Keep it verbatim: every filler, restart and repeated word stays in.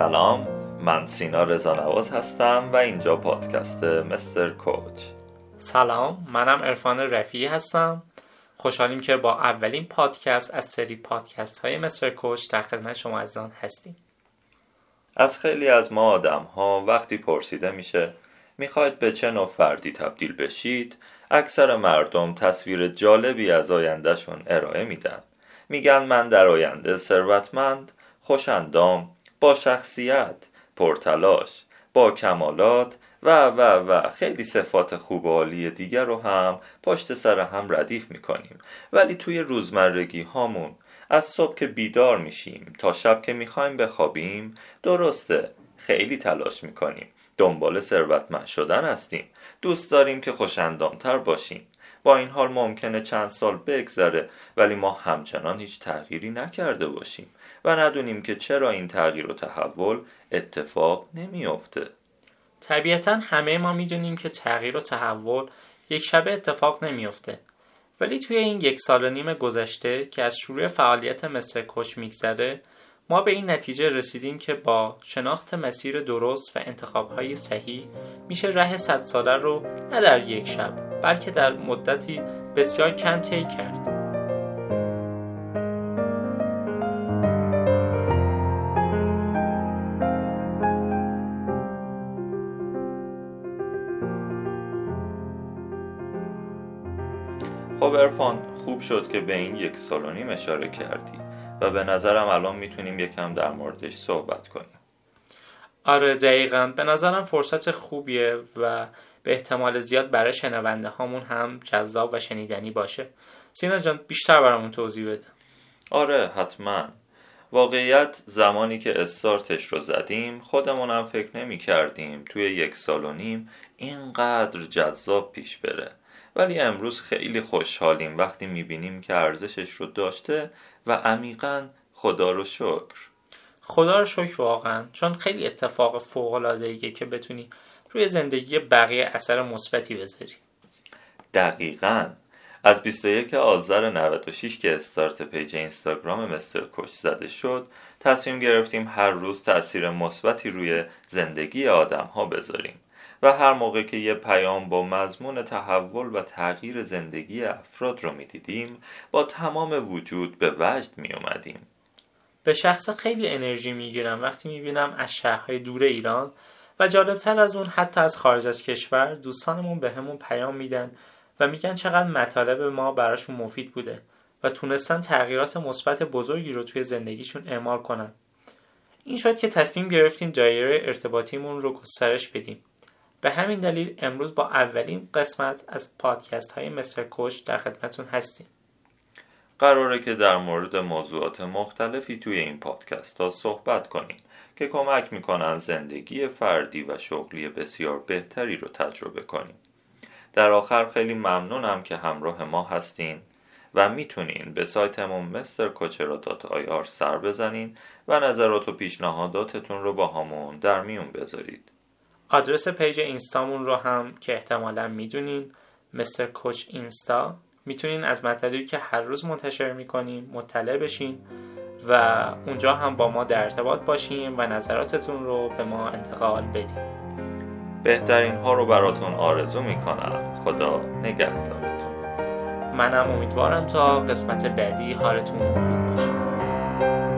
سلام، من سینا رضانواز هستم و اینجا پادکست مسترکوچ. سلام، منم عرفان رفیعی هستم. خوشحالیم که با اولین پادکست از سری پادکست های مسترکوچ در خدمت شما عزیزان هستیم. از خیلی از ما آدم ها وقتی پرسیده میشه میخواید به چه نوع فردی تبدیل بشید، اکثر مردم تصویر جالبی از آیندهشون ارائه میدن. میگن من در آینده ثروتمند، خوش‌اندام، با شخصیت، پرتلاش، با کمالات و و و خیلی صفات خوب و عالی دیگر رو هم پشت سر هم ردیف میکنیم، ولی توی روزمرگی هامون از صبح که بیدار میشیم تا شب که میخوایم بخوابیم درسته خیلی تلاش میکنیم، دنبال ثروتمند شدن هستیم، دوست داریم که خوش‌اندام‌تر باشیم. با این حال ممکنه چند سال بگذره ولی ما همچنان هیچ تغییری نکرده باشیم و ندونیم که چرا این تغییر و تحول اتفاق نمیفته. طبیعتاً همه ما میدونیم که تغییر و تحول یک شبه اتفاق نمیفته، ولی توی این یک سال و نیم گذشته که از شروع فعالیت مسترکوچ میگذره ما به این نتیجه رسیدیم که با شناخت مسیر درست و انتخاب‌های صحیح میشه راه صد ساله رو نه در یک شب بلکه در مدتی بسیار کم طی کرد. خب عرفان، خوب شد که به این یک سال و نیم اشاره کردی و به نظرم الان میتونیم یکم در موردش صحبت کنیم. آره دقیقاً، به نظرم فرصت خوبیه و به احتمال زیاد برای شنونده هامون هم جذاب و شنیدنی باشه. سینا جان بیشتر برامون توضیح بده. آره حتما. واقعیت زمانی که استارتش رو زدیم خودمون هم فکر نمی کردیم توی یک سال و نیم اینقدر جذاب پیش بره، ولی امروز خیلی خوشحالیم وقتی می بینیم که ارزشش رو داشته و عمیقاً خدا رو شکر. خدا رو شکر واقعاً، چون خیلی اتفاق فوق‌العاده‌ایه که بتونی روی زندگی بقیه اثر مثبتی بذاری. دقیقاً. از بیست و یکم آذر نود و شش که استارت پیج اینستاگرام مسترکوچ زده شد، تصمیم گرفتیم هر روز تأثیر مثبتی روی زندگی آدم‌ها بذاریم و هر موقع که یه پیام با مضمون تحول و تغییر زندگی افراد رو می‌دیدیم، با تمام وجود به وجد می‌اومدیم. به شخص خیلی انرژی می‌گیرم وقتی می‌بینم از شهرهای دور ایران و جالبتر از اون حتی از خارج از کشور دوستانمون به همون پیام میدن و میگن چقدر مطالب ما براشون مفید بوده و تونستن تغییرات مثبت بزرگی رو توی زندگیشون اعمال کنن. این شد که تصمیم گرفتیم دایره ارتباطیمون رو گسترش بدیم. به همین دلیل امروز با اولین قسمت از پادکست های مسترکوچ در خدمتون هستیم. قراره که در مورد موضوعات مختلفی توی این پادکست ها صحبت کنیم که کمک میکنن زندگی فردی و شغلی بسیار بهتری رو تجربه کنیم. در آخر خیلی ممنونم که همراه ما هستین و میتونین به سایتمون مسترکوچرا دات آی آر سر بزنین و نظرات و پیشنهاداتتون رو با همون در میون بذارید. آدرس پیج اینستامون رو هم که احتمالاً میدونین، مسترکوچ اینستا، میتونین از مطالبی که هر روز منتشر میکنیم مطلع بشین و اونجا هم با ما در ارتباط باشیم و نظراتتون رو به ما انتقال بدین. بهترین ها رو براتون آرزو میکنم. خدا نگهدارتون. منم امیدوارم تا قسمت بعدی حالتون خوب باشه.